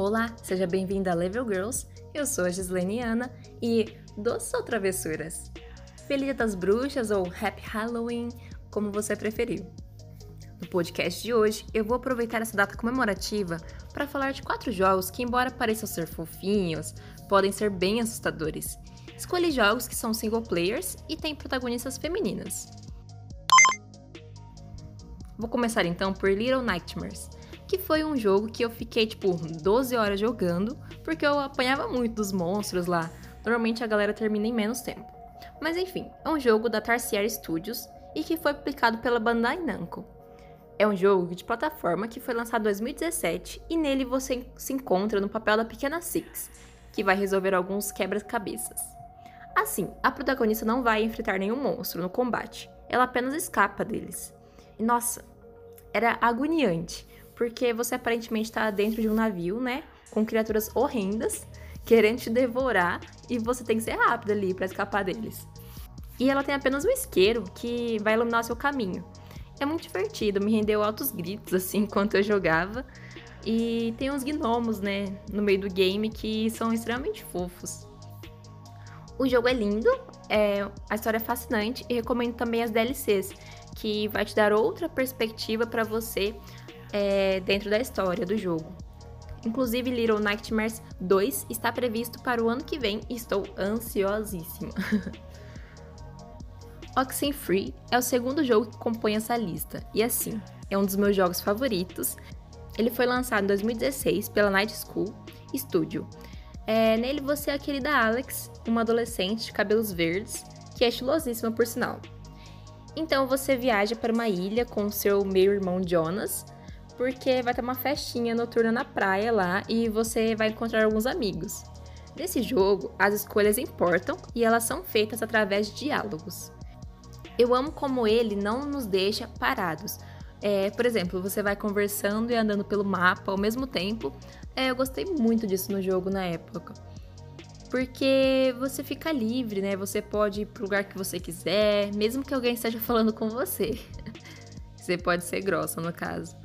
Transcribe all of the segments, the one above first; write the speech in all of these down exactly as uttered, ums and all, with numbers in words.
Olá, seja bem-vinda a Level Girls, eu sou a Gislene Ana e do Sou Travessuras. Feliz Dia das Bruxas ou Happy Halloween, como você preferiu. No podcast de hoje, eu vou aproveitar essa data comemorativa para falar de quatro jogos que, embora pareçam ser fofinhos, podem ser bem assustadores. Escolhi jogos que são single players e têm protagonistas femininas. Vou começar então por Little Nightmares, que foi um jogo que eu fiquei tipo doze horas jogando, porque eu apanhava muito dos monstros lá, normalmente a galera termina em menos tempo. Mas enfim, é um jogo da Tarsier Studios e que foi publicado pela Bandai Namco. É um jogo de plataforma que foi lançado em dois mil e dezessete e nele você se encontra no papel da Pequena Six, que vai resolver alguns quebra-cabeças. Assim, a protagonista não vai enfrentar nenhum monstro no combate, ela apenas escapa deles. E nossa, era agoniante, porque você aparentemente está dentro de um navio, né, com criaturas horrendas, querendo te devorar e você tem que ser rápido ali para escapar deles. E ela tem apenas um isqueiro que vai iluminar o seu caminho. É muito divertido, me rendeu altos gritos assim enquanto eu jogava. E tem uns gnomos, né, no meio do game que são extremamente fofos. O jogo é lindo, é, a história é fascinante e recomendo também as D L Cs, que vai te dar outra perspectiva para você é, dentro da história do jogo. Inclusive, Little Nightmares dois está previsto para o ano que vem e estou ansiosíssima. Oxenfree é o segundo jogo que compõe essa lista, e assim, é um dos meus jogos favoritos. Ele foi lançado em dois mil e dezesseis pela Night School Studio. É, nele você é a querida Alex, uma adolescente de cabelos verdes, que é estilosíssima por sinal. Então você viaja para uma ilha com seu meio-irmão Jonas, porque vai ter uma festinha noturna na praia lá e você vai encontrar alguns amigos. Nesse jogo, as escolhas importam e elas são feitas através de diálogos. Eu amo como ele não nos deixa parados. É, por exemplo, você vai conversando e andando pelo mapa ao mesmo tempo. É, eu gostei muito disso no jogo na época, porque você fica livre, né? Você pode ir pro lugar que você quiser, mesmo que alguém esteja falando com você. Você pode ser grossa, no caso.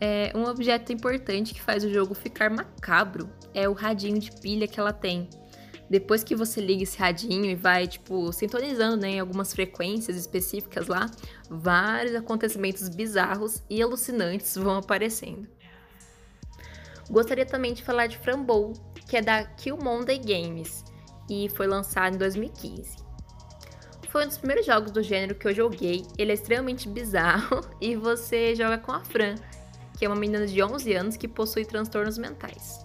É, um objeto importante que faz o jogo ficar macabro é o radinho de pilha que ela tem. Depois que você liga esse radinho e vai, tipo, sintonizando, né, em algumas frequências específicas lá, vários acontecimentos bizarros e alucinantes vão aparecendo. Gostaria também de falar de Fran Bow, que é da Killmonday Games, e foi lançado em dois mil e quinze. Foi um dos primeiros jogos do gênero que eu joguei, ele é extremamente bizarro, e você joga com a Fran, que é uma menina de onze anos que possui transtornos mentais.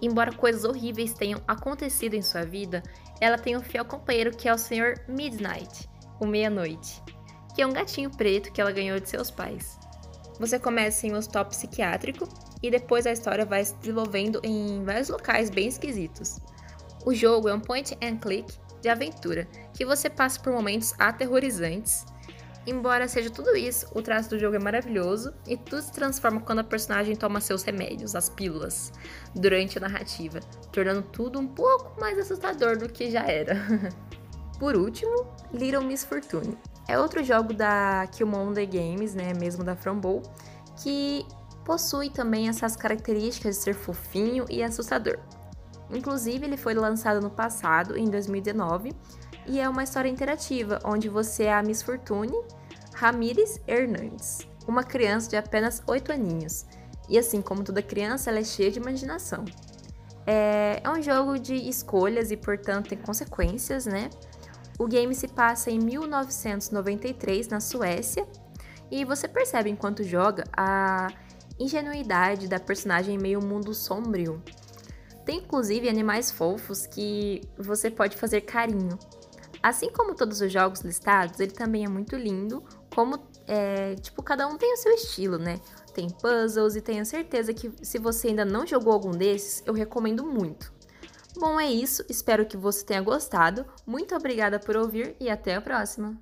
Embora coisas horríveis tenham acontecido em sua vida, ela tem um fiel companheiro que é o senhor Midnight, o Meia-Noite, que é um gatinho preto que ela ganhou de seus pais. Você começa em um hospital psiquiátrico e depois a história vai se desenvolvendo em vários locais bem esquisitos. O jogo é um point and click de aventura, que você passa por momentos aterrorizantes. Embora seja tudo isso, o traço do jogo é maravilhoso e tudo se transforma quando a personagem toma seus remédios, as pílulas, durante a narrativa, tornando tudo um pouco mais assustador do que já era. Por último, Little Misfortune. É outro jogo da Killmonday Games, né, mesmo da Fran Bow, que possui também essas características de ser fofinho e assustador. Inclusive, ele foi lançado no passado, em dois mil e dezenove, e é uma história interativa, onde você é a Miss Fortune Ramírez Hernandes, uma criança de apenas oito aninhos. E assim como toda criança, ela é cheia de imaginação. É, é um jogo de escolhas e, portanto, tem consequências, né? O game se passa em mil novecentos e noventa e três, na Suécia, e você percebe, enquanto joga, a ingenuidade da personagem em meio a um mundo sombrio. Tem, inclusive, animais fofos que você pode fazer carinho. Assim como todos os jogos listados, ele também é muito lindo, como, é, tipo, cada um tem o seu estilo, né? Tem puzzles e tenho certeza que se você ainda não jogou algum desses, eu recomendo muito. Bom, é isso, espero que você tenha gostado, muito obrigada por ouvir e até a próxima!